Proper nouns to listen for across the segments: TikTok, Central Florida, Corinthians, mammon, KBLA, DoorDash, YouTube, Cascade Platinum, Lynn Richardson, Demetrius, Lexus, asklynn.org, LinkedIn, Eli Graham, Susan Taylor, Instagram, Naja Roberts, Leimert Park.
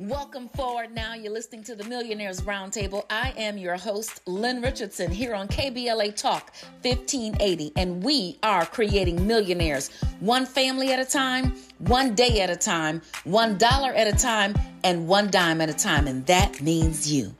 Welcome forward now. You're listening to the Millionaires Roundtable. I am your host, Lynn Richardson, here on KBLA Talk 1580. And we are creating millionaires, one family at a time, one day at a time, $1 at a time, and one dime at a time. And that means you.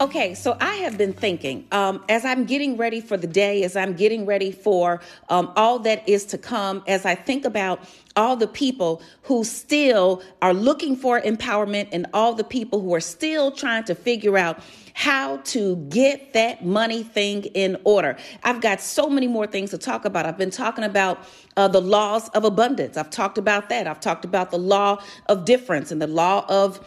Okay, so I have been thinking, as I'm getting ready for the day, as I'm getting ready for all that is to come, as I think about all the people who still are looking for empowerment and all the people who are still trying to figure out how to get that money thing in order. I've got so many more things to talk about. I've been talking about the laws of abundance. I've talked about that. I've talked about the law of difference and the law of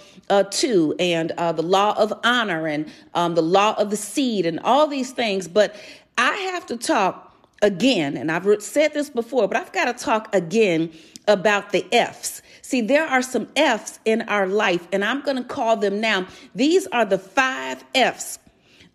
two and the law of honor and the law of the seed and all these things. But I have to talk again, and I've said this before, but I've got to talk again about the F's. See, there are some F's in our life, and I'm going to call them now. These are the 5 F's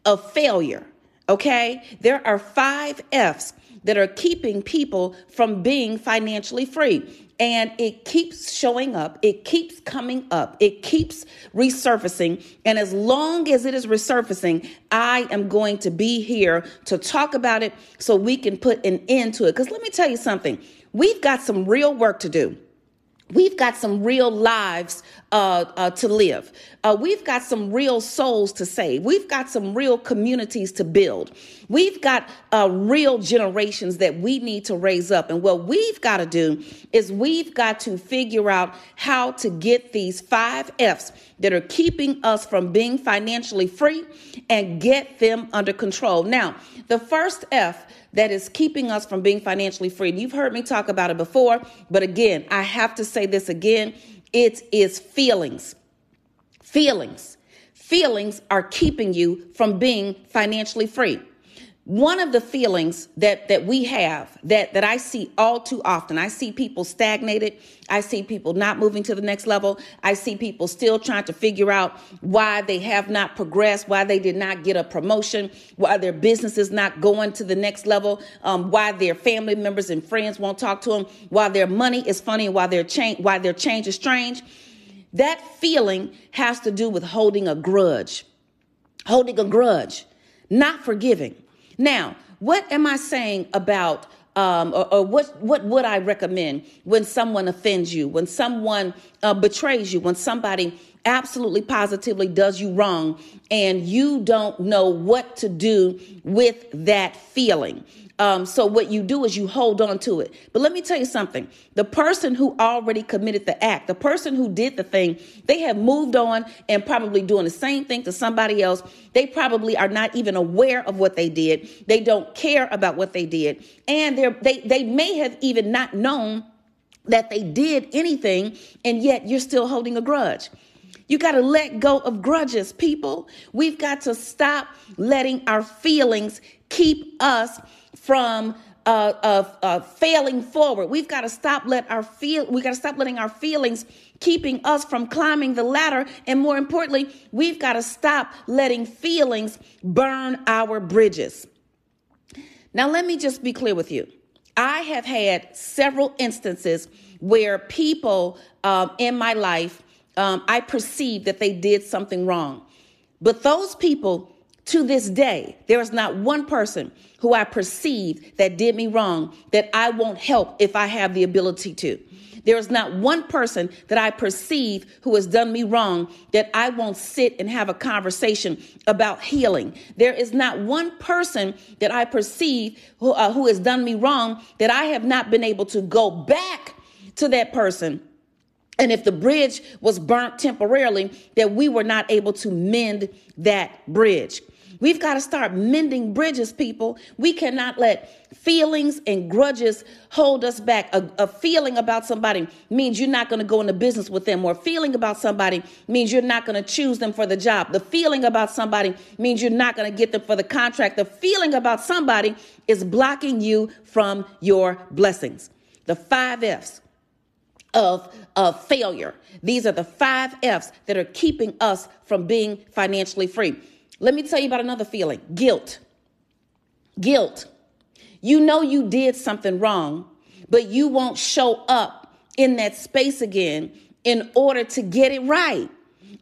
of failure, okay? There are 5 F's that are keeping people from being financially free. And it keeps showing up. It keeps coming up. It keeps resurfacing. And as long as it is resurfacing, I am going to be here to talk about it so we can put an end to it. Because let me tell you something. We've got some real work to do. We've got some real lives to live. We've got some real souls to save. We've got some real communities to build. We've got real generations that we need to raise up. And what we've got to do is we've got to figure out how to get these 5 F's that are keeping us from being financially free and get them under control. Now, the first F that is keeping us from being financially free, and you've heard me talk about it before, but again, I have to say this again, it is feelings. Feelings. Feelings are keeping you from being financially free. One of the feelings that we have that I see all too often, I see people stagnated. I see people not moving to the next level. I see people still trying to figure out why they have not progressed, why they did not get a promotion, why their business is not going to the next level, why their family members and friends won't talk to them, why their money is funny, why their change is strange. That feeling has to do with holding a grudge, not forgiving. Now, what am I saying about what would I recommend when someone offends you, when someone betrays you, when somebody absolutely positively does you wrong and you don't know what to do with that feeling? So what you do is you hold on to it. But let me tell you something. The person who already committed the act, the person who did the thing, they have moved on and probably doing the same thing to somebody else. They probably are not even aware of what they did. They don't care about what they did. And they may have even not known that they did anything, and yet you're still holding a grudge. You got to let go of grudges, people. We've got to stop letting our feelings keep us from failing forward. We've got to stop letting our feelings keeping us from climbing the ladder. And more importantly, we've got to stop letting feelings burn our bridges. Now, let me just be clear with you. I have had several instances where people in my life, I perceived that they did something wrong. But those people, to this day, there is not one person who I perceive that did me wrong that I won't help if I have the ability to. There is not one person that I perceive who has done me wrong that I won't sit and have a conversation about healing. There is not one person that I perceive who has done me wrong that I have not been able to go back to that person. And if the bridge was burnt temporarily, that we were not able to mend that bridge. We've got to start mending bridges, people. We cannot let feelings and grudges hold us back. A feeling about somebody means you're not going to go into business with them, or a feeling about somebody means you're not going to choose them for the job. The feeling about somebody means you're not going to get them for the contract. The feeling about somebody is blocking you from your blessings. The 5 F's of failure. These are the 5 F's that are keeping us from being financially free. Let me tell you about another feeling, guilt. Guilt. You know you did something wrong, but you won't show up in that space again in order to get it right.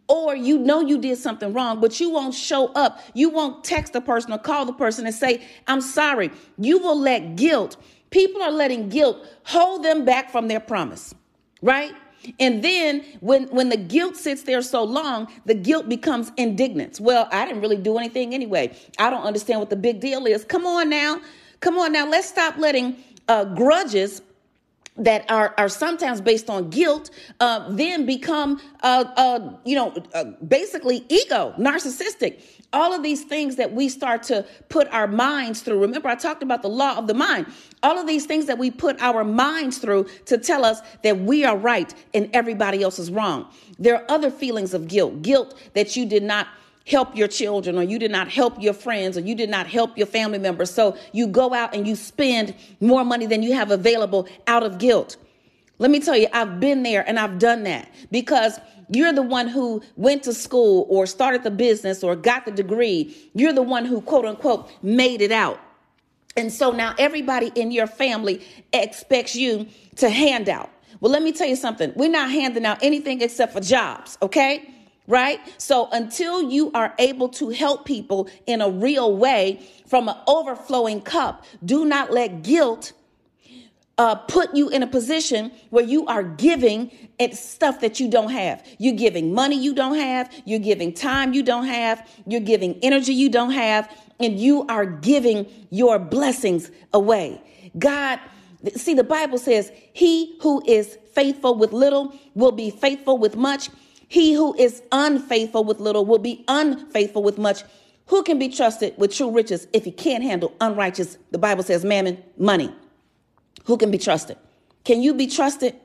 Or you know you did something wrong, but you won't show up. You won't text the person or call the person and say, I'm sorry. You will let guilt. People are letting guilt hold them back from their promise, right? And then when the guilt sits there so long, the guilt becomes indignance. Well, I didn't really do anything anyway. I don't understand what the big deal is. Come on now. Come on now. Let's stop letting grudges that are sometimes based on guilt, then become, basically ego, narcissistic. All of these things that we start to put our minds through. Remember, I talked about the law of the mind. All of these things that we put our minds through to tell us that we are right and everybody else is wrong. There are other feelings of guilt, guilt that you did not help your children, or you did not help your friends, or you did not help your family members. So you go out and you spend more money than you have available out of guilt. Let me tell you, I've been there and I've done that, because you're the one who went to school or started the business or got the degree. You're the one who, quote unquote, made it out. And so now everybody in your family expects you to hand out. Well, let me tell you something. We're not handing out anything except for jobs. Okay. Right? So until you are able to help people in a real way from an overflowing cup, do not let guilt put you in a position where you are giving it stuff that you don't have. You're giving money you don't have. You're giving time you don't have. You're giving energy you don't have. And you are giving your blessings away. God, see, the Bible says, he who is faithful with little will be faithful with much. He who is unfaithful with little will be unfaithful with much. Who can be trusted with true riches if he can't handle unrighteous, the Bible says, mammon, money? Who can be trusted? Can you be trusted?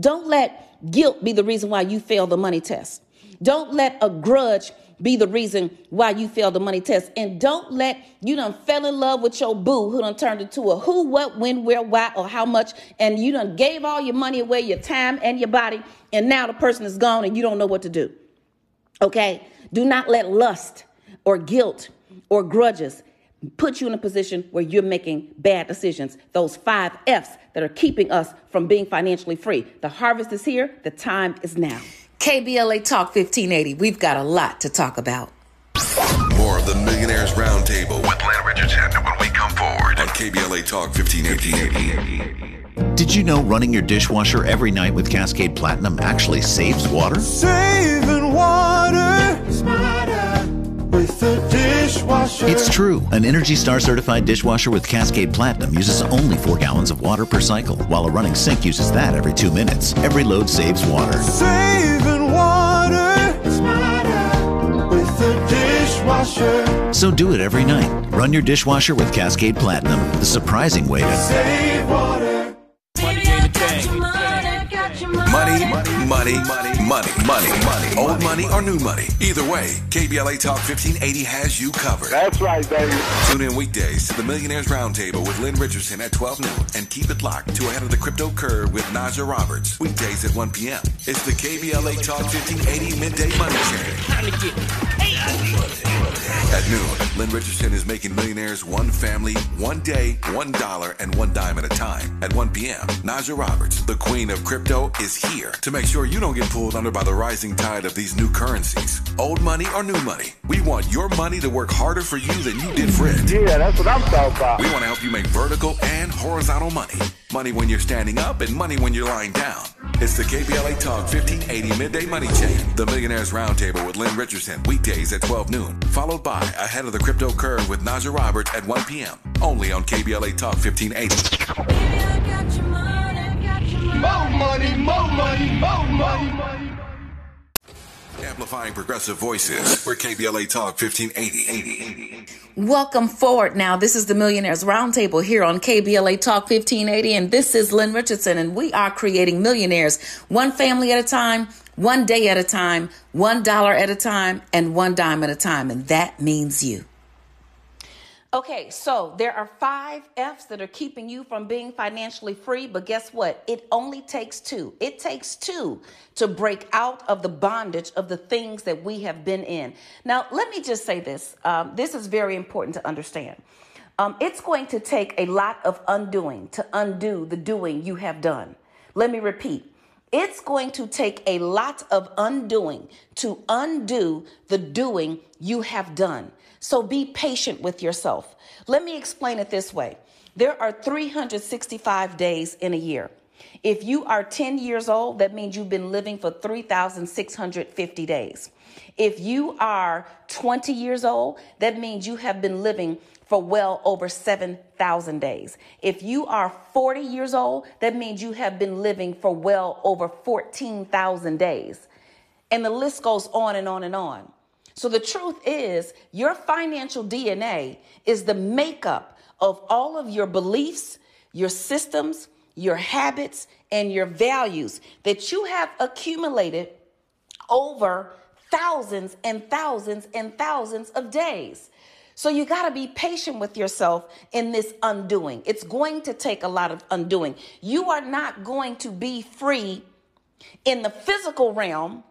Don't let guilt be the reason why you fail the money test. Don't let a grudge be the reason why you fail the money test. And don't let you done fell in love with your boo who done turned into a who, what, when, where, why, or how much. And you done gave all your money away, your time and your body. And now the person is gone and you don't know what to do. Okay. Do not let lust or guilt or grudges put you in a position where you're making bad decisions. Those 5 F's that are keeping us from being financially free. The harvest is here. The time is now. KBLA Talk 1580. We've got a lot to talk about. More of the Millionaires Roundtable with Lynn Richardson when we come forward on KBLA Talk 1580. Did you know running your dishwasher every night with Cascade Platinum actually saves water? Saving water smarter with the dishwasher. It's true. An Energy Star certified dishwasher with Cascade Platinum uses only 4 gallons of water per cycle, while a running sink uses that every 2 minutes. Every load saves water. Saving water smarter with the dishwasher. So do it every night. Run your dishwasher with Cascade Platinum, the surprising way to save water. Money. Old money or new money. Either way, KBLA Talk 1580 has you covered. That's right, baby. Tune in weekdays to the Millionaires Roundtable with Lynn Richardson at 12 noon. And keep it locked to Ahead of the Crypto Curve with Naja Roberts. Weekdays at 1 p.m. It's the KBLA Talk 1580 Midday Money Show. At noon, Lynn Richardson is making millionaires one family, one day, $1, and one dime at a time. At 1 p.m., Naja Roberts, the queen of crypto, is here to make sure you don't get pulled under by the rising tide of these new currencies. Old money or new money, we want your money to work harder for you than you did for it. Yeah, that's what I'm talking about. We want to help you make vertical and horizontal money. Money when you're standing up and money when you're lying down. It's the KBLA Talk 1580 Midday Money Chain, the Millionaires Roundtable with Lynn Richardson, weekdays at 12 noon, followed by Ahead of the Crypto Curve with Naja Roberts at 1 p.m., only on KBLA Talk 1580. More money. Amplifying progressive voices. We're KBLA Talk 1580. Welcome forward now. This is the Millionaires Roundtable here on KBLA Talk 1580. And this is Lynn Richardson. And we are creating millionaires one family at a time, one day at a time, $1 at a time, and one dime at a time. And that means you. Okay, so there are 5 F's that are keeping you from being financially free, but guess what? It only takes two. It takes two to break out of the bondage of the things that we have been in. Now, let me just say this. This is very important to understand. It's going to take a lot of undoing to undo the doing you have done. Let me repeat. It's going to take a lot of undoing to undo the doing you have done. So be patient with yourself. Let me explain it this way. There are 365 days in a year. If you are 10 years old, that means you've been living for 3,650 days. If you are 20 years old, that means you have been living for well over 7,000 days. If you are 40 years old, that means you have been living for well over 14,000 days. And the list goes on and on and on. So the truth is, your financial DNA is the makeup of all of your beliefs, your systems, your habits, and your values that you have accumulated over thousands and thousands and thousands of days. So you got to be patient with yourself in this undoing. It's going to take a lot of undoing. You are not going to be free in the physical realm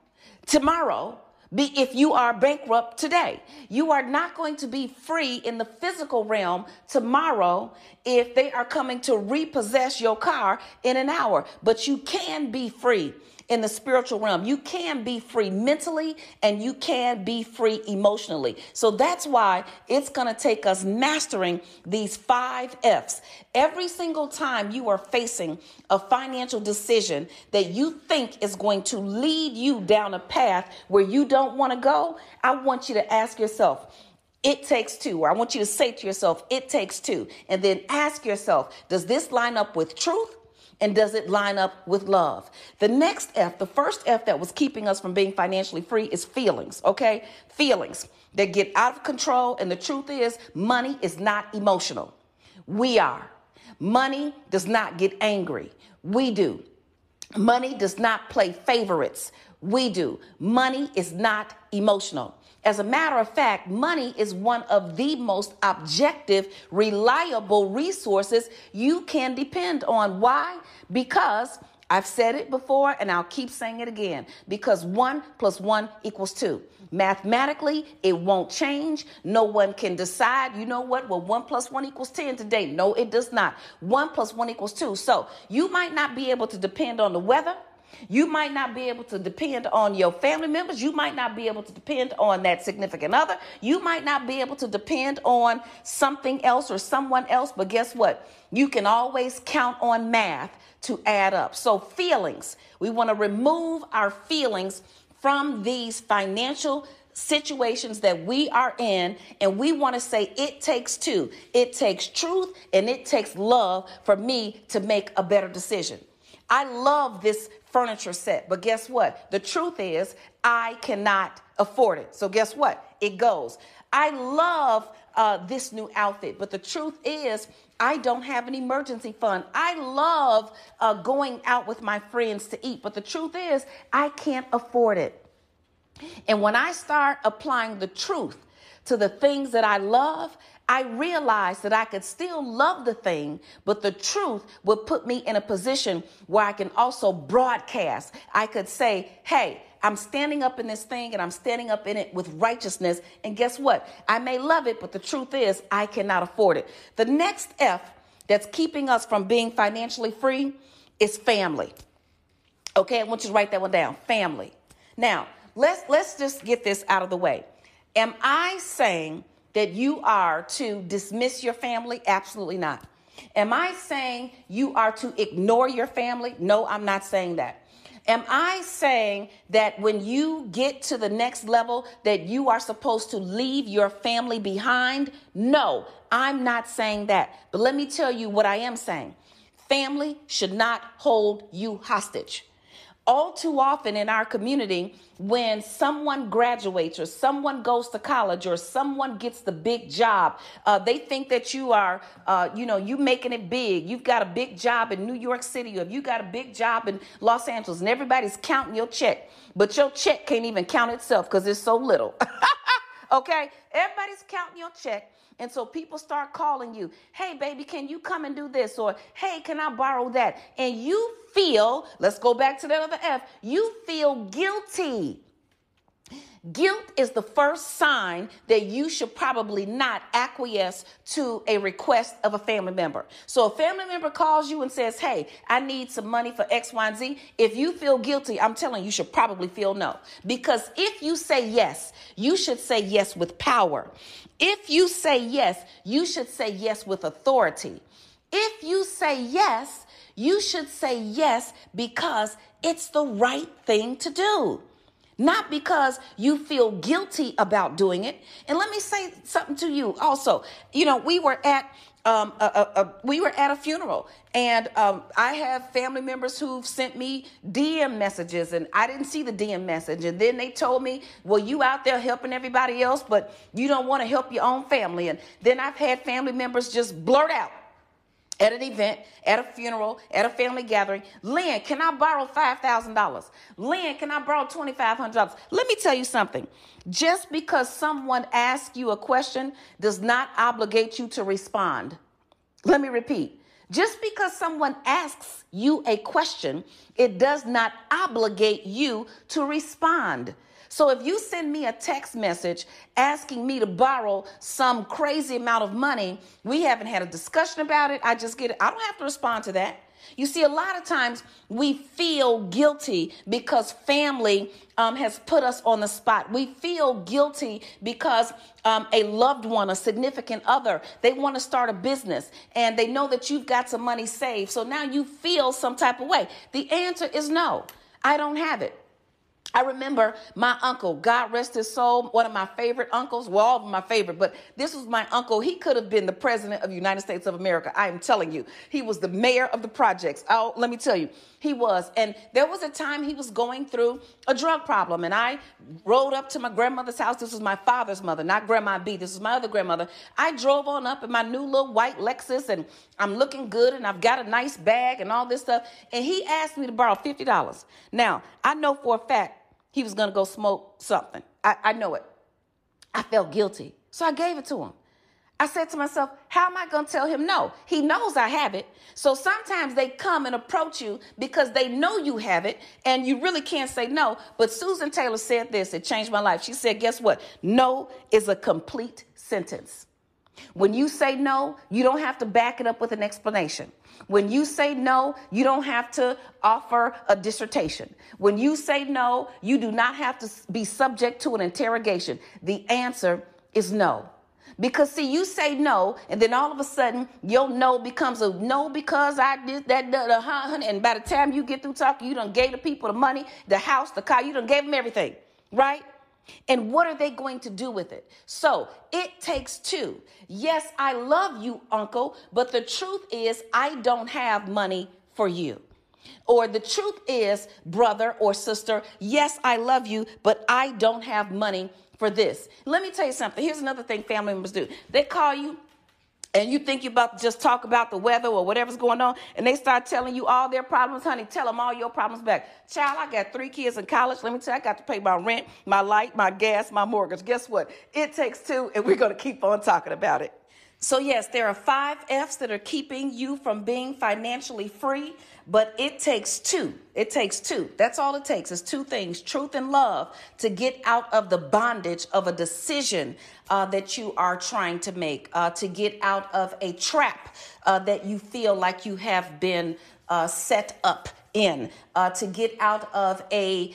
tomorrow if you are bankrupt today. You are not going to be free in the physical realm tomorrow if they are coming to repossess your car in an hour. But you can be free in the spiritual realm. You can be free mentally and you can be free emotionally. So that's why it's going to take us mastering these 5 F's. Every single time you are facing a financial decision that you think is going to lead you down a path where you don't want to go, I want you to ask yourself, it takes two, or I want you to say to yourself, it takes two, and then ask yourself, does this line up with truth? And does it line up with love? The next F, the first F that was keeping us from being financially free is feelings, okay? Feelings that get out of control. And the truth is, money is not emotional. We are. Money does not get angry. We do. Money does not play favorites. We do. Money is not emotional. As a matter of fact, money is one of the most objective, reliable resources you can depend on. Why? Because I've said it before and I'll keep saying it again, because 1 + 1 = 2. Mathematically, it won't change. No one can decide, you know what? Well, 1 + 1 = 10 today. No, it does not. 1 + 1 = 2. So you might not be able to depend on the weather. You might not be able to depend on your family members. You might not be able to depend on that significant other. You might not be able to depend on something else or someone else. But guess what? You can always count on math to add up. So feelings, we want to remove our feelings from these financial situations that we are in, and we want to say it takes two. It takes truth and it takes love for me to make a better decision. I love this furniture set, but guess what? The truth is I cannot afford it. So guess what? It goes. I love this new outfit, but the truth is I don't have an emergency fund. I love going out with my friends to eat, but the truth is I can't afford it. And when I start applying the truth to the things that I love, I realized that I could still love the thing, but the truth would put me in a position where I can also broadcast. I could say, hey, I'm standing up in this thing and I'm standing up in it with righteousness. And guess what? I may love it, but the truth is I cannot afford it. The next F that's keeping us from being financially free is family. Okay, I want you to write that one down, family. Now, let's just get this out of the way. Am I saying that you are to dismiss your family? Absolutely not. Am I saying you are to ignore your family? No, I'm not saying that. Am I saying that when you get to the next level that you are supposed to leave your family behind? No, I'm not saying that. But let me tell you what I am saying. Family should not hold you hostage. All too often in our community, when someone graduates or someone goes to college or someone gets the big job, they think that you are, you making it big. You've got a big job in New York City, or you got a big job in Los Angeles, and everybody's counting your check. But your check can't even count itself because it's so little. Okay? Everybody's counting your check. And so people start calling you, hey, baby, can you come and do this? Or, hey, can I borrow that? And you feel, let's go back to that other F, you feel guilty. Guilt is the first sign that you should probably not acquiesce to a request of a family member. So a family member calls you and says, hey, I need some money for X, Y, and Z. If you feel guilty, I'm telling you, you should probably feel no. Because if you say yes, you should say yes with power. If you say yes, you should say yes with authority. If you say yes, you should say yes because it's the right thing to do, not because you feel guilty about doing it. And let me say something to you also. You know, we were at a funeral, and I have family members who've sent me DM messages, and I didn't see the DM message. And then they told me, well, you out there helping everybody else, but you don't want to help your own family. And then I've had family members just blurt out at an event, at a funeral, at a family gathering, Lynn, can I borrow $5,000? Lynn, can I borrow $2,500? Let me tell you something. Just because someone asks you a question does not obligate you to respond. Let me repeat. Just because someone asks you a question, it does not obligate you to respond. So if you send me a text message asking me to borrow some crazy amount of money, we haven't had a discussion about it. I just get it. I don't have to respond to that. You see, a lot of times we feel guilty because family has put us on the spot. We feel guilty because a loved one, a significant other, they want to start a business and they know that you've got some money saved. So now you feel some type of way. The answer is no, I don't have it. I remember my uncle, God rest his soul, one of my favorite uncles. Well, all of my favorite, but this was my uncle. He could have been the president of the United States of America. I am telling you, he was the mayor of the projects. Oh, let me tell you, he was. And there was a time he was going through a drug problem. And I rode up to my grandmother's house. This was my father's mother, not Grandma B. This was my other grandmother. I drove on up in my new little white Lexus, and I'm looking good, and I've got a nice bag and all this stuff. And he asked me to borrow $50. Now, I know for a fact he was going to go smoke something. I know it. I felt guilty. So I gave it to him. I said to myself, how am I going to tell him no? He knows I have it. So sometimes they come and approach you because they know you have it and you really can't say no. But Susan Taylor said this. It changed my life. She said, guess what? No is a complete sentence. When you say no, you don't have to back it up with an explanation. When you say no, you don't have to offer a dissertation. When you say no, you do not have to be subject to an interrogation. The answer is no. Because, see, you say no, and then all of a sudden, your no becomes a no because I did that, and by the time you get through talking, you done gave the people the money, the house, the car, you done gave them everything, right? And what are they going to do with it? So it takes two. Yes, I love you, Uncle, but the truth is I don't have money for you. Or the truth is, brother or sister, yes, I love you, but I don't have money for this. Let me tell you something. Here's another thing family members do. They call you and you think you're about to just talk about the weather or whatever's going on, and they start telling you all their problems. Honey, tell them all your problems back. Child, I got 3 kids in college. Let me tell you, I got to pay my rent, my light, my gas, my mortgage. Guess what? It takes 2, and we're going to keep on talking about it. So, yes, there are 5 F's that are keeping you from being financially free, but it takes 2. It takes 2. That's all it takes is 2 things, truth and love, to get out of the bondage of a decision that you are trying to make, to get out of a trap that you feel like you have been set up in, to get out of a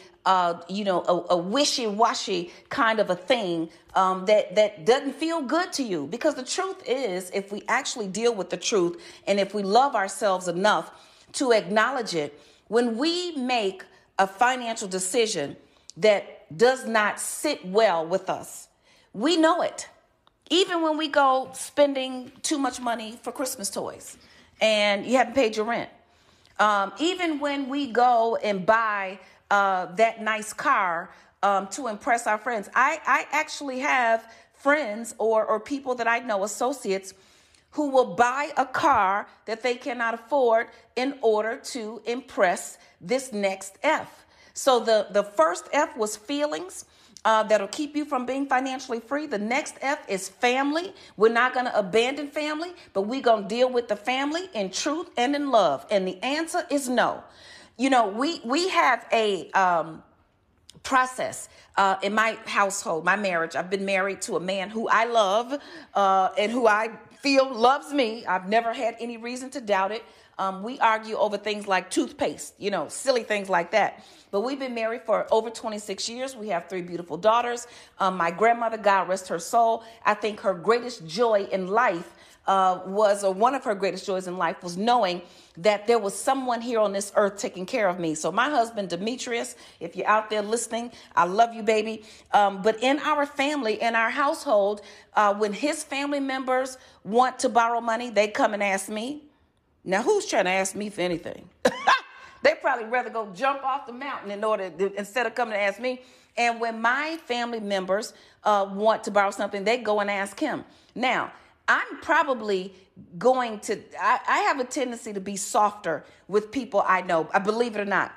wishy-washy kind of a thing that doesn't feel good to you. Because the truth is, if we actually deal with the truth and if we love ourselves enough to acknowledge it, when we make a financial decision that does not sit well with us, we know it. Even when we go spending too much money for Christmas toys and you haven't paid your rent, even when we go and buy that nice car to impress our friends. I actually have friends or people that I know, associates, who will buy a car that they cannot afford in order to impress this next F. So the first F was feelings. That'll keep you from being financially free. The next F is family. We're not going to abandon family, but we're going to deal with the family in truth and in love. And the answer is no. You know, we have a process in my household, my marriage. I've been married to a man who I love and who I feel loves me. I've never had any reason to doubt it. We argue over things like toothpaste, you know, silly things like that. But we've been married for over 26 years. We have three beautiful daughters. My grandmother, God rest her soul, I think her greatest joy in life one of her greatest joys in life was knowing that there was someone here on this earth taking care of me. So my husband, Demetrius, if you're out there listening, I love you, baby. But in our family, in our household, when his family members want to borrow money, they come and ask me. Now, who's trying to ask me for anything? They probably rather go jump off the mountain instead of coming to ask me. And when my family members want to borrow something, they go and ask him. Now, I'm probably going to, I have a tendency to be softer with people I know, believe it or not.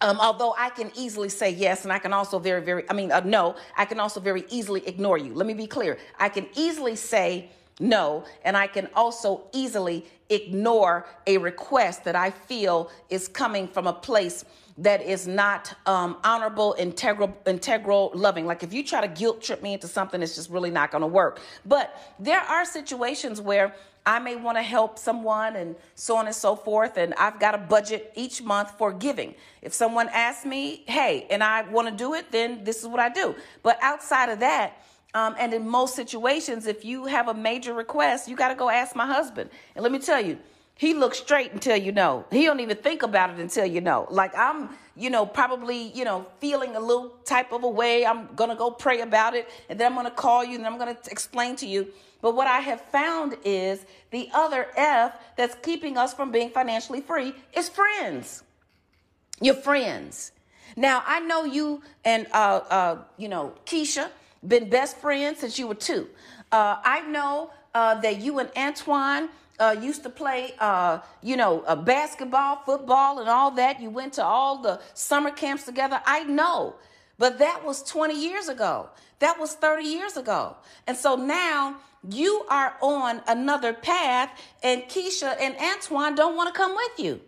Although I can easily say yes, and I can also no, I can also very easily ignore you. Let me be clear. I can easily say no, and I can also easily ignore a request that I feel is coming from a place that is not honorable, integral, loving. Like if you try to guilt trip me into something, it's just really not going to work. But there are situations where I may want to help someone and so on and so forth. And I've got a budget each month for giving. If someone asks me, hey, and I want to do it, then this is what I do. But outside of that, and in most situations, if you have a major request, you got to go ask my husband. And let me tell you, he looks straight until you know. He don't even think about it until you know. Like I'm, probably, feeling a little type of a way. I'm going to go pray about it, and then I'm going to call you, and I'm going to explain to you. But what I have found is the other F that's keeping us from being financially free is friends. Your friends. Now, I know you and, Keisha, been best friends since you were 2. I know that you and Antoine used to play, basketball, football, and all that. You went to all the summer camps together. I know, but that was 20 years ago. That was 30 years ago. And so now you are on another path, and Keisha and Antoine don't want to come with you.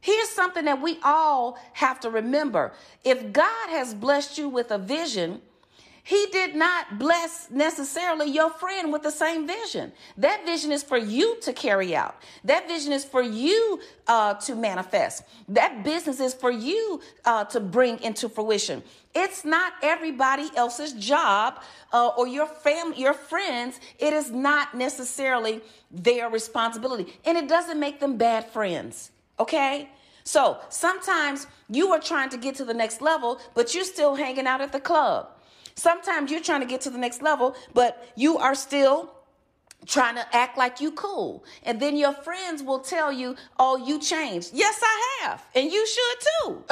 Here's something that we all have to remember. If God has blessed you with a vision, He did not bless necessarily your friend with the same vision. That vision is for you to carry out. That vision is for you to manifest. That business is for you to bring into fruition. It's not everybody else's job or your family, your friends. It is not necessarily their responsibility. And it doesn't make them bad friends, okay? So sometimes you are trying to get to the next level, but you're still hanging out at the club. Sometimes you're trying to get to the next level, but you are still trying to act like you cool. And then your friends will tell you, oh, you changed. Yes, I have. And you should too.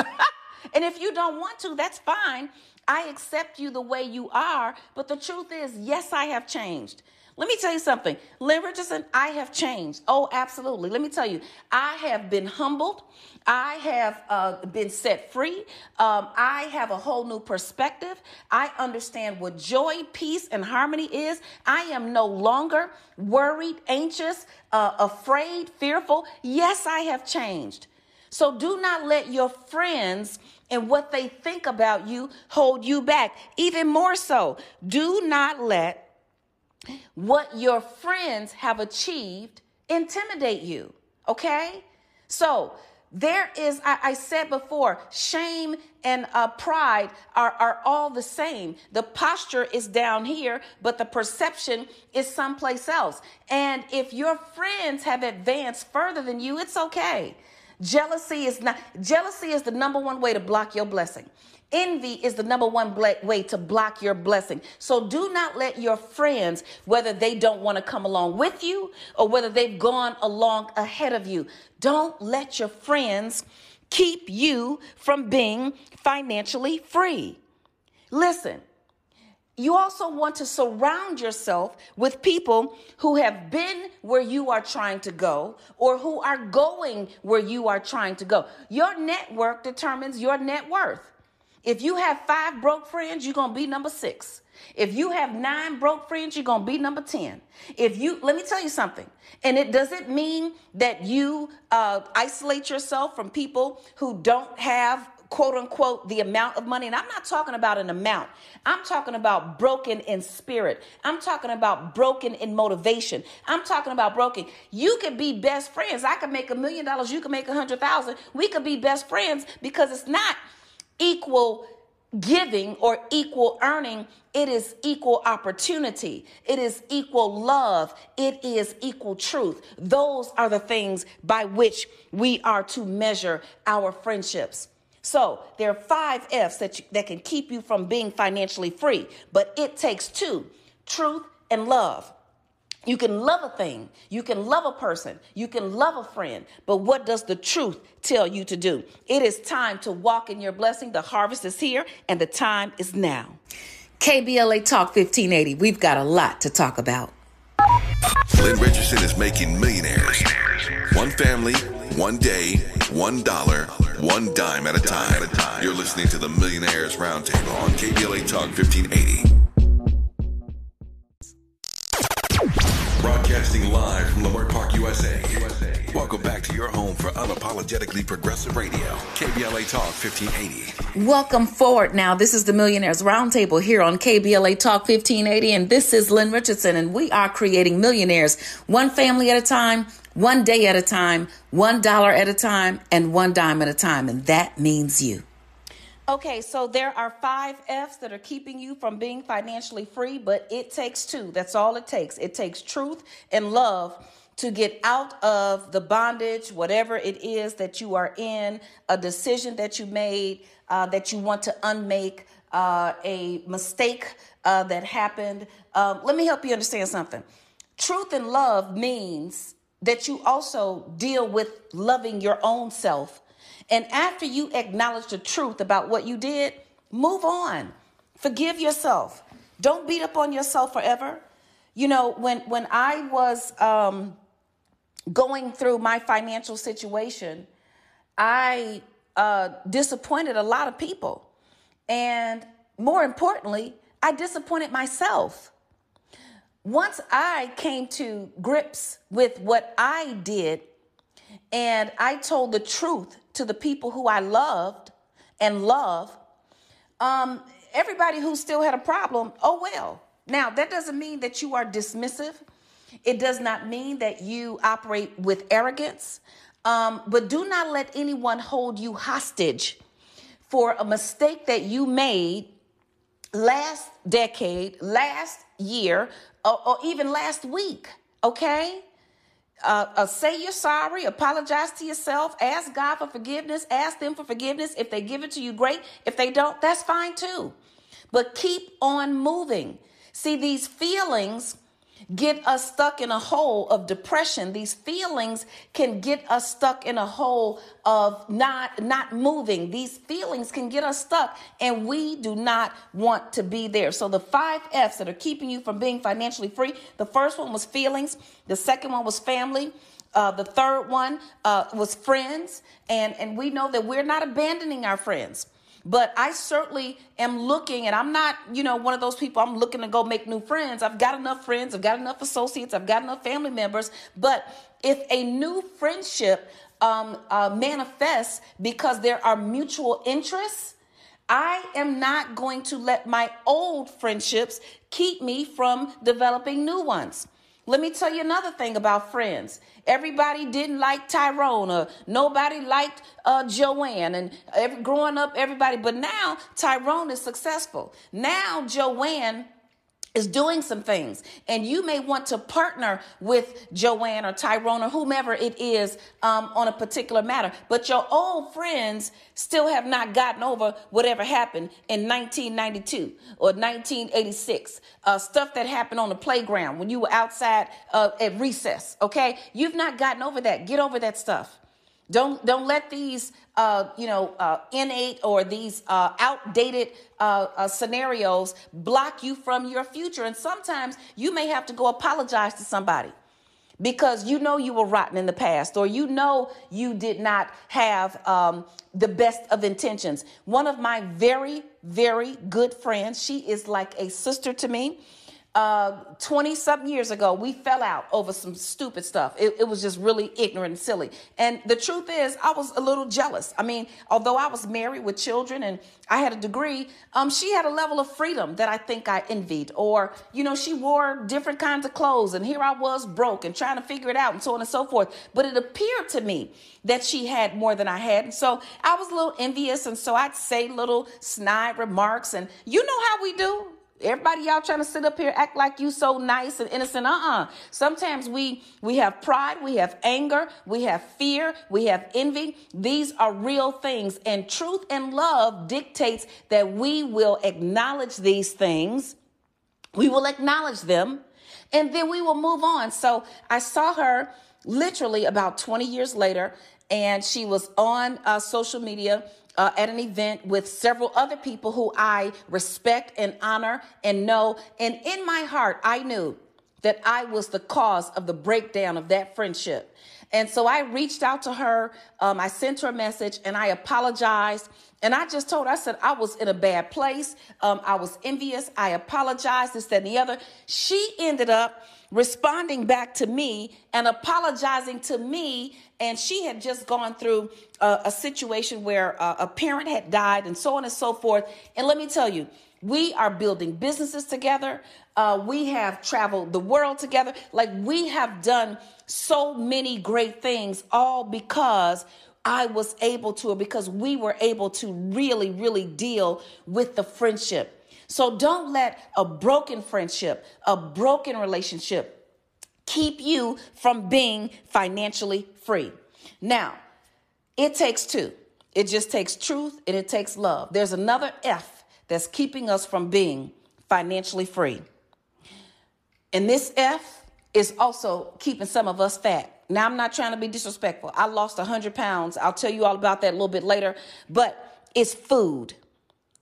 And if you don't want to, that's fine. I accept you the way you are. But the truth is, yes, I have changed. Let me tell you something. Lynn Richardson, I have changed. Oh, absolutely. Let me tell you, I have been humbled. I have been set free. I have a whole new perspective. I understand what joy, peace, and harmony is. I am no longer worried, anxious, afraid, fearful. Yes, I have changed. So do not let your friends and what they think about you hold you back. Even more so, do not let what your friends have achieved intimidate you, okay? So there is, I said before, shame and pride are all the same. The posture is down here, but the perception is someplace else. And if your friends have advanced further than you, it's okay. Jealousy is the number one way to block your blessing. Envy is the number one way to block your blessing. So do not let your friends, whether they don't want to come along with you or whether they've gone along ahead of you, don't let your friends keep you from being financially free. Listen, you also want to surround yourself with people who have been where you are trying to go or who are going where you are trying to go. Your network determines your net worth. If you have 5 broke friends, you're going to be number 6. If you have 9 broke friends, you're going to be number 10. Let me tell you something. And it doesn't mean that you isolate yourself from people who don't have quote unquote, the amount of money. And I'm not talking about an amount. I'm talking about broken in spirit. I'm talking about broken in motivation. I'm talking about broken. You could be best friends. I could make $1 million. You could make 100,000. We could be best friends because it's not equal giving or equal earning. It is equal opportunity. It is equal love. It is equal truth. Those are the things by which we are to measure our friendships. So there are 5 F's that can keep you from being financially free, but it takes 2, truth and love. You can love a thing, you can love a person, you can love a friend, but what does the truth tell you to do? It is time to walk in your blessing. The harvest is here and the time is now. KBLA Talk 1580, we've got a lot to talk about. Lynn Richardson is making millionaires. One family, one day, $1, one dime at a time. You're listening to the Millionaires Roundtable on KBLA Talk 1580. Broadcasting live from Leimert Park, USA. Welcome back to your home for unapologetically progressive radio. KBLA Talk 1580. Welcome forward now. This is the Millionaires Roundtable here on KBLA Talk 1580. And this is Lynn Richardson. And we are creating millionaires one family at a time, one day at a time, $1 at a time, and one dime at a time. And that means you. Okay, so there are 5 F's that are keeping you from being financially free, but it takes 2. That's all it takes. It takes truth and love to get out of the bondage, whatever it is that you are in, a decision that you made that you want to unmake, a mistake that happened. Let me help you understand something. Truth and love means that you also deal with loving your own self. And after you acknowledge the truth about what you did, move on. Forgive yourself. Don't beat up on yourself forever. You know, when I was going through my financial situation, I disappointed a lot of people. And more importantly, I disappointed myself. Once I came to grips with what I did, and I told the truth to the people who I loved and love, everybody who still had a problem, oh well. Now, that doesn't mean that you are dismissive. It does not mean that you operate with arrogance. But do not let anyone hold you hostage for a mistake that you made last decade, last year, or even last week, okay? Say you're sorry, apologize to yourself, ask God for forgiveness, ask them for forgiveness. If they give it to you, great. If they don't, that's fine too. But keep on moving. See, these feelings get us stuck in a hole of depression. These feelings can get us stuck in a hole of not moving. These feelings can get us stuck, and we do not want to be there. So the 5 F's that are keeping you from being financially free, the first one was feelings. The second one was family. The third one was friends. And we know that we're not abandoning our friends. But I certainly am looking, and I'm not, one of those people, I'm looking to go make new friends. I've got enough friends. I've got enough associates. I've got enough family members. But if a new friendship manifests because there are mutual interests, I am not going to let my old friendships keep me from developing new ones. Let me tell you another thing about friends. Everybody didn't like Tyrone, or nobody liked Joanne. And growing up, everybody. But now Tyrone is successful. Now Joanne is doing some things. And you may want to partner with Joanne or Tyrone or whomever it is on a particular matter. But your old friends still have not gotten over whatever happened in 1992 or 1986. Stuff that happened on the playground when you were outside at recess. Okay? You've not gotten over that. Get over that stuff. Don't let these, innate or these outdated scenarios block you from your future. And sometimes you may have to go apologize to somebody because you were rotten in the past, or you did not have the best of intentions. One of my very, very good friends, she is like a sister to me. 20-something years ago, we fell out over some stupid stuff. It was just really ignorant and silly. And the truth is, I was a little jealous. I mean, although I was married with children and I had a degree, she had a level of freedom that I think I envied. Or, you know, she wore different kinds of clothes, and here I was broke and trying to figure it out and so on and so forth. But it appeared to me that she had more than I had. And so I was a little envious, and so I'd say little snide remarks. And you know how we do. Everybody, y'all trying to sit up here, act like you so nice and innocent. Sometimes we have pride, we have anger, we have fear, we have envy. These are real things. And truth and love dictates that we will acknowledge these things. We will acknowledge them, and then we will move on. So I saw her literally about 20 years later, and she was on social media at an event with several other people who I respect and honor and know. And in my heart, I knew that I was the cause of the breakdown of that friendship. And so I reached out to her. I sent her a message, and I apologized. And I just told her, I said, I was in a bad place. I was envious. I apologized, this, that, and the other. She ended up responding back to me and apologizing to me. And she had just gone through a situation where a parent had died and so on and so forth. And let me tell you, we are building businesses together. We have traveled the world together. Like, we have done so many great things, all because I was able to, or because we were able to really, really deal with the friendship. So don't let a broken friendship, a broken relationship keep you from being financially free. Now, it takes two. It just takes truth and it takes love. There's another F that's keeping us from being financially free. And this F is also keeping some of us fat. Now, I'm not trying to be disrespectful. I lost 100 pounds. I'll tell you all about that a little bit later. But it's food.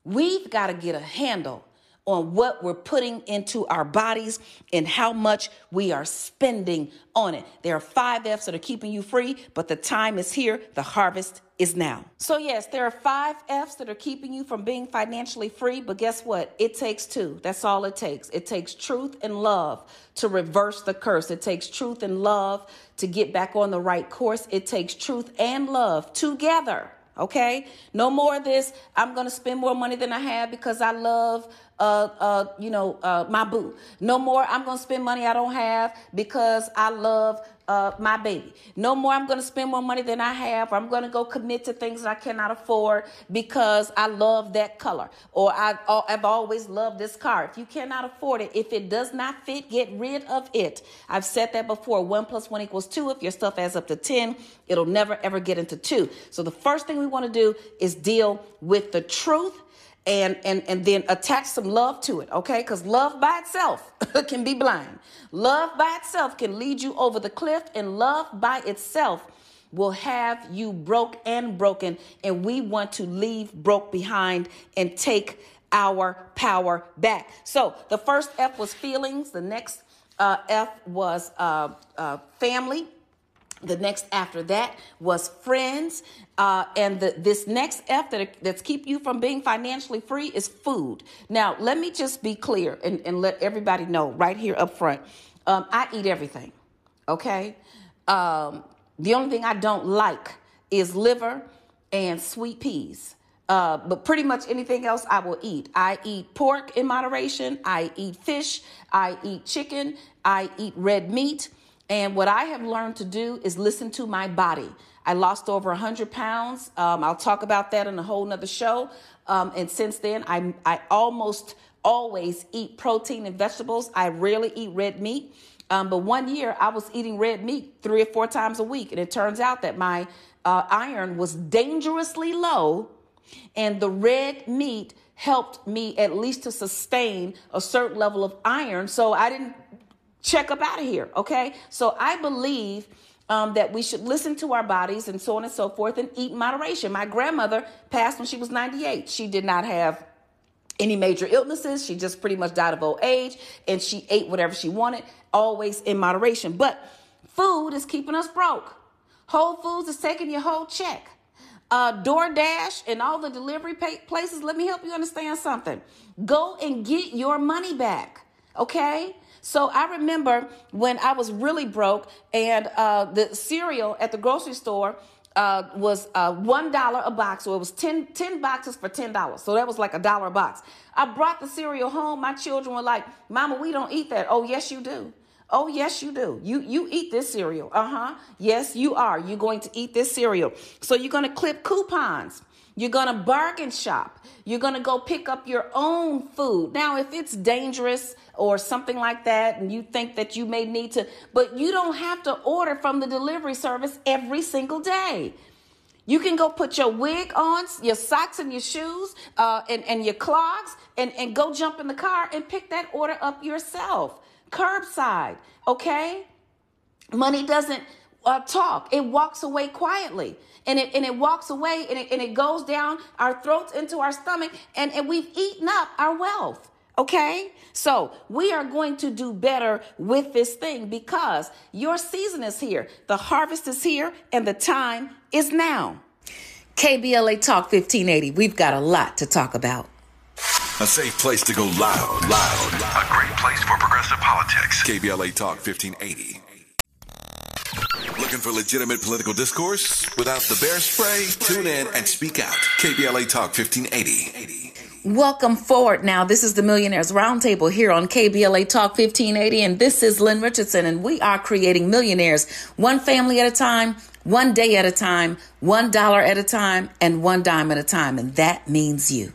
We've got to get a handle on what we're putting into our bodies and how much we are spending on it. There are 5 F's that are keeping you free, but the time is here. The harvest is now. So yes, there are 5 F's that are keeping you from being financially free, but guess what? It takes two. That's all it takes. It takes truth and love to reverse the curse. It takes truth and love to get back on the right course. It takes truth and love together. Okay, no more of this. I'm going to spend more money than I have because I love, my boo. No more. I'm going to spend money I don't have because I love my baby. No more. I'm going to spend more money than I have. Or I'm going to go commit to things that I cannot afford because I love that color. Or I've always loved this car. If you cannot afford it, if it does not fit, get rid of it. I've said that before. 1 + 1 = 2. If your stuff adds up to 10, it'll never, ever get into 2. So the first thing we want to do is deal with the truth. And then attach some love to it, okay? Because love by itself can be blind. Love by itself can lead you over the cliff, and love by itself will have you broke and broken, and we want to leave broke behind and take our power back. So the first F was feelings. The next F was family. The next after that was friends. And this next F that's keep you from being financially free is food. Now, let me just be clear and let everybody know right here up front. I eat everything, okay? The only thing I don't like is liver and sweet peas. But pretty much anything else I will eat. I eat pork in moderation. I eat fish. I eat chicken. I eat red meat. And what I have learned to do is listen to my body. I lost over 100 pounds. I'll talk about that in a whole nother show. And since then, I almost always eat protein and vegetables. I rarely eat red meat. But one year I was eating red meat 3 or 4 times a week. And it turns out that my iron was dangerously low. And the red meat helped me at least to sustain a certain level of iron. So I didn't check up out of here, okay? So I believe that we should listen to our bodies and so on and so forth and eat in moderation. My grandmother passed when she was 98. She did not have any major illnesses. She just pretty much died of old age, and she ate whatever she wanted, always in moderation. But food is keeping us broke. Whole Foods is taking your whole check. DoorDash and all the delivery places, let me help you understand something. Go and get your money back. Okay. So I remember when I was really broke and the cereal at the grocery store was $1 a box. So it was 10 boxes for $10. So that was like $1 a box. I brought the cereal home. My children were like, Mama, we don't eat that. Oh, yes, you do. Oh, yes, you do. You eat this cereal. Uh-huh. Yes, you are. You're going to eat this cereal. So you're going to clip coupons. You're going to bargain shop. You're going to go pick up your own food. Now, if it's dangerous or something like that, and you think that you may need to, but you don't have to order from the delivery service every single day. You can go put your wig on, your socks and your shoes and your clogs and go jump in the car and pick that order up yourself. Curbside. Okay. Money doesn't talk. It walks away quietly and it walks away and it goes down our throats into our stomach and we've eaten up our wealth. Okay. So we are going to do better with this thing because your season is here. The harvest is here and the time is now. KBLA Talk 1580. We've got a lot to talk about. A safe place to go loud. A great place for progressive politics. KBLA Talk 1580. Looking for legitimate political discourse? Without the bear spray, tune in and speak out. KBLA Talk 1580. Welcome forward now. This is the Millionaires Roundtable here on KBLA Talk 1580, and this is Lynn Richardson, and we are creating millionaires one family at a time, one day at a time, $1 at a time, and one dime at a time, and that means you.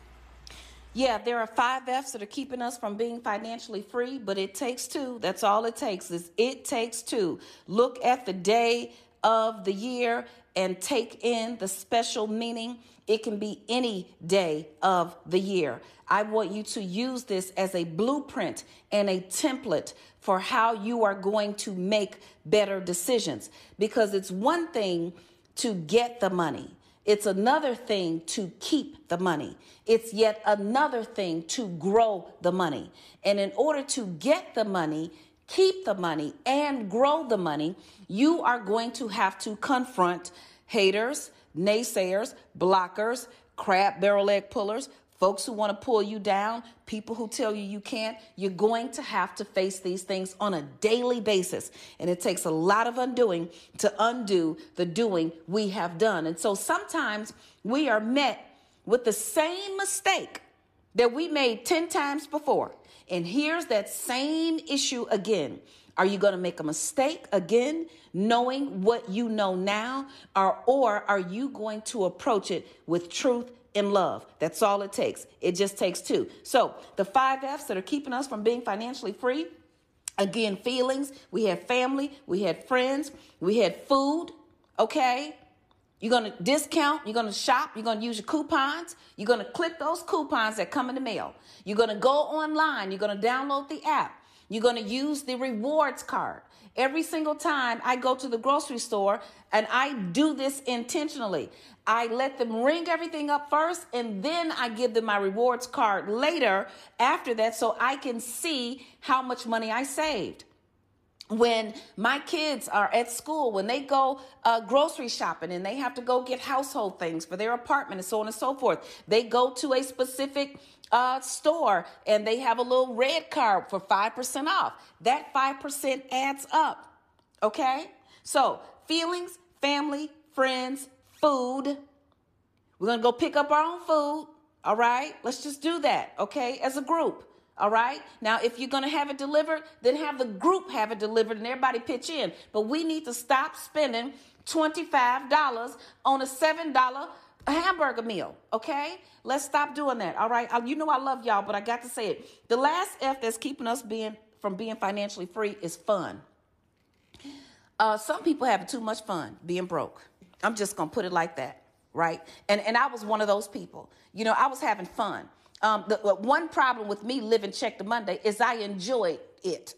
Yeah, there are 5 F's that are keeping us from being financially free, but it takes two. That's all it takes is it takes two. Look at the day of the year and take in the special meaning. It can be any day of the year. I want you to use this as a blueprint and a template for how you are going to make better decisions, because it's one thing to get the money. It's another thing to keep the money. It's yet another thing to grow the money. And in order to get the money, keep the money, and grow the money, you are going to have to confront haters, naysayers, blockers, crab barrel egg pullers, folks who want to pull you down, people who tell you you can't. You're going to have to face these things on a daily basis. And it takes a lot of undoing to undo the doing we have done. And so sometimes we are met with the same mistake that we made 10 times before. And here's that same issue again. Are you going to make a mistake again, knowing what you know now? Or are you going to approach it with truth in love? That's all it takes. It just takes two. So the 5 F's that are keeping us from being financially free, again, feelings. We had family. We had friends. We had food. Okay. You're going to discount. You're going to shop. You're going to use your coupons. You're going to click those coupons that come in the mail. You're going to go online. You're going to download the app. You're going to use the rewards card. Every single time I go to the grocery store, and I do this intentionally, I let them ring everything up first, and then I give them my rewards card later after that so I can see how much money I saved. When my kids are at school, when they go grocery shopping and they have to go get household things for their apartment and so on and so forth, they go to a specific store and they have a little red card for 5% off. That 5% adds up. Okay? So feelings, family, friends, food. We're going to go pick up our own food. All right? Let's just do that. Okay? As a group. All right. Now, if you're going to have it delivered, then have the group have it delivered and everybody pitch in. But we need to stop spending $25 on a $7 hamburger meal. OK, let's stop doing that. All right. You know, I love y'all, but I got to say it. The last F that's keeping us from being financially free is fun. Some people have too much fun being broke. I'm just going to put it like that. Right. And I was one of those people. You know, I was having fun. The one problem with me living check to Monday is I enjoyed it.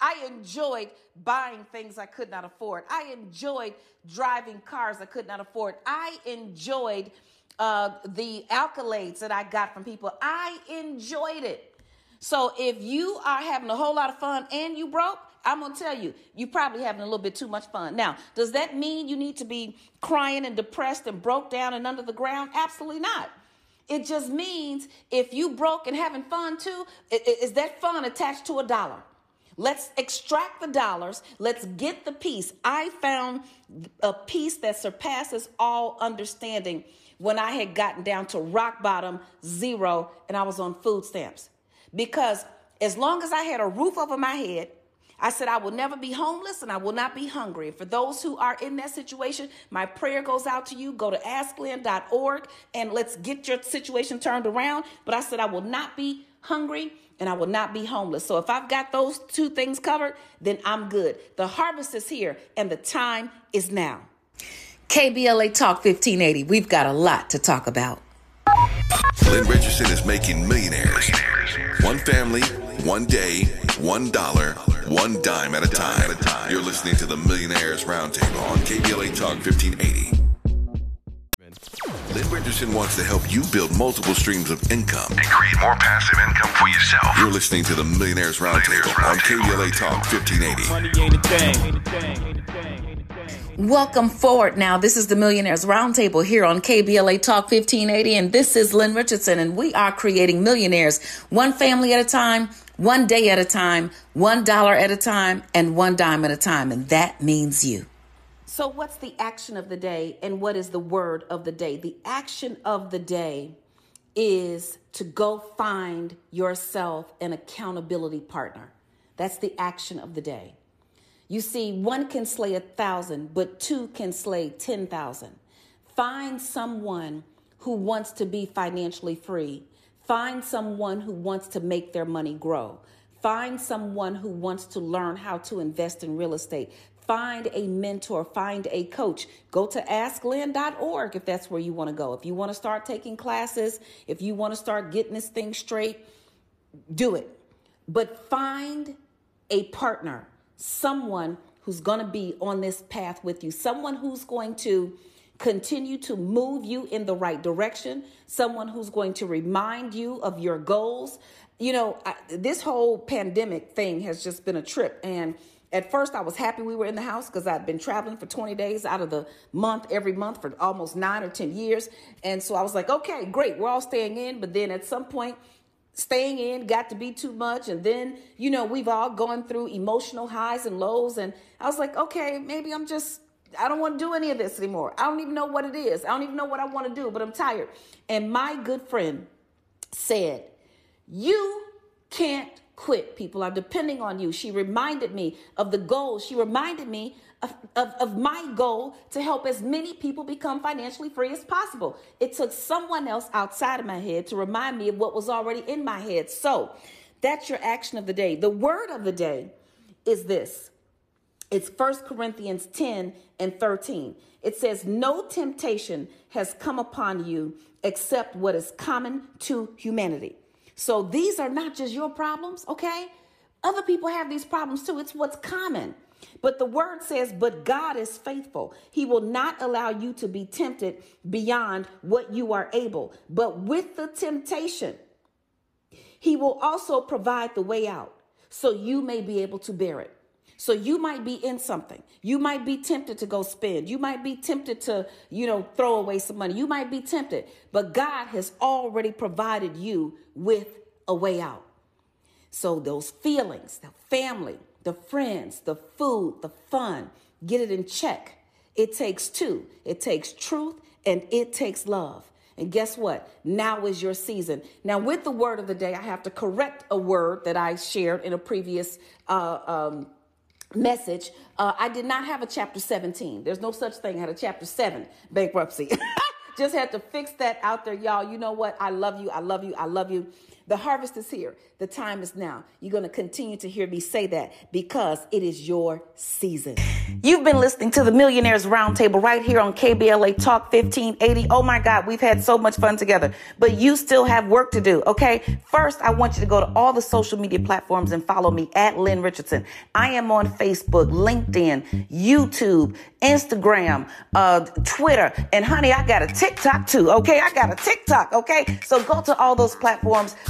I enjoyed buying things I could not afford. I enjoyed driving cars I could not afford. I enjoyed the accolades that I got from people. I enjoyed it. So if you are having a whole lot of fun and you broke, I'm going to tell you, you're probably having a little bit too much fun. Now, does that mean you need to be crying and depressed and broke down and under the ground? Absolutely not. It just means if you broke and having fun too, is that fun attached to a dollar? Let's extract the dollars. Let's get the peace. I found a peace that surpasses all understanding when I had gotten down to rock bottom, zero, and I was on food stamps. Because as long as I had a roof over my head, I said, I will never be homeless and I will not be hungry. For those who are in that situation, my prayer goes out to you. Go to asklynn.org and let's get your situation turned around. But I said, I will not be hungry and I will not be homeless. So if I've got those two things covered, then I'm good. The harvest is here and the time is now. KBLA Talk 1580. We've got a lot to talk about. Lynn Richardson is making millionaires. One family, one day, $1. One dime at a time. You're listening to the Millionaires Roundtable on KBLA Talk 1580. Lynn Richardson wants to help you build multiple streams of income and create more passive income for yourself. You're listening to the Millionaires Roundtable on KBLA Talk 1580. Welcome forward now. This is the Millionaires Roundtable here on KBLA Talk 1580, and this is Lynn Richardson, and we are creating millionaires one family at a time, one day at a time, $1 at a time, and one dime at a time. And that means you. So what's the action of the day and what is the word of the day? The action of the day is to go find yourself an accountability partner. That's the action of the day. You see, one can slay 1,000, but two can slay 10,000. Find someone who wants to be financially free. Find someone who wants to make their money grow. Find someone who wants to learn how to invest in real estate. Find a mentor. Find a coach. Go to asklynn.org if that's where you want to go. If you want to start taking classes, if you want to start getting this thing straight, do it. But find a partner, someone who's going to be on this path with you, someone who's going to continue to move you in the right direction, someone who's going to remind you of your goals. You know, this whole pandemic thing has just been a trip. And at first I was happy we were in the house because I'd been traveling for 20 days out of the month, every month for almost 9 or 10 years. And so I was like, okay, great. We're all staying in. But then at some point, staying in got to be too much. And then, you know, we've all gone through emotional highs and lows. And I was like, okay, maybe I don't want to do any of this anymore. I don't even know what it is. I don't even know what I want to do, but I'm tired. And my good friend said, you can't quit. People are depending on you. She reminded me of the goal. She reminded me of my goal to help as many people become financially free as possible. It took someone else outside of my head to remind me of what was already in my head. So that's your action of the day. The word of the day is this. It's 1 Corinthians 10 and 13. It says, no temptation has come upon you except what is common to humanity. So these are not just your problems, okay? Other people have these problems too. It's what's common. But the word says, but God is faithful. He will not allow you to be tempted beyond what you are able. But with the temptation, he will also provide the way out so you may be able to bear it. So you might be in something. You might be tempted to go spend. You might be tempted to, throw away some money. You might be tempted, but God has already provided you with a way out. So those feelings, the family, the friends, the food, the fun, get it in check. It takes two. It takes truth and it takes love. And guess what? Now is your season. Now, with the word of the day, I have to correct a word that I shared in a previous message. I did not have a chapter 17. There's no such thing. I had a chapter 7 bankruptcy. Just had to fix that out there, y'all. You know what? I love you. I love you. I love you. The harvest is here. The time is now. You're going to continue to hear me say that because it is your season. You've been listening to the Millionaires Roundtable right here on KBLA Talk 1580. Oh my God, we've had so much fun together, but you still have work to do. Okay. First, I want you to go to all the social media platforms and follow me at Lynn Richardson. I am on Facebook, LinkedIn, YouTube, Instagram, Twitter, and honey, I got a TikTok too. Okay. I got a TikTok. Okay. So go to all those platforms.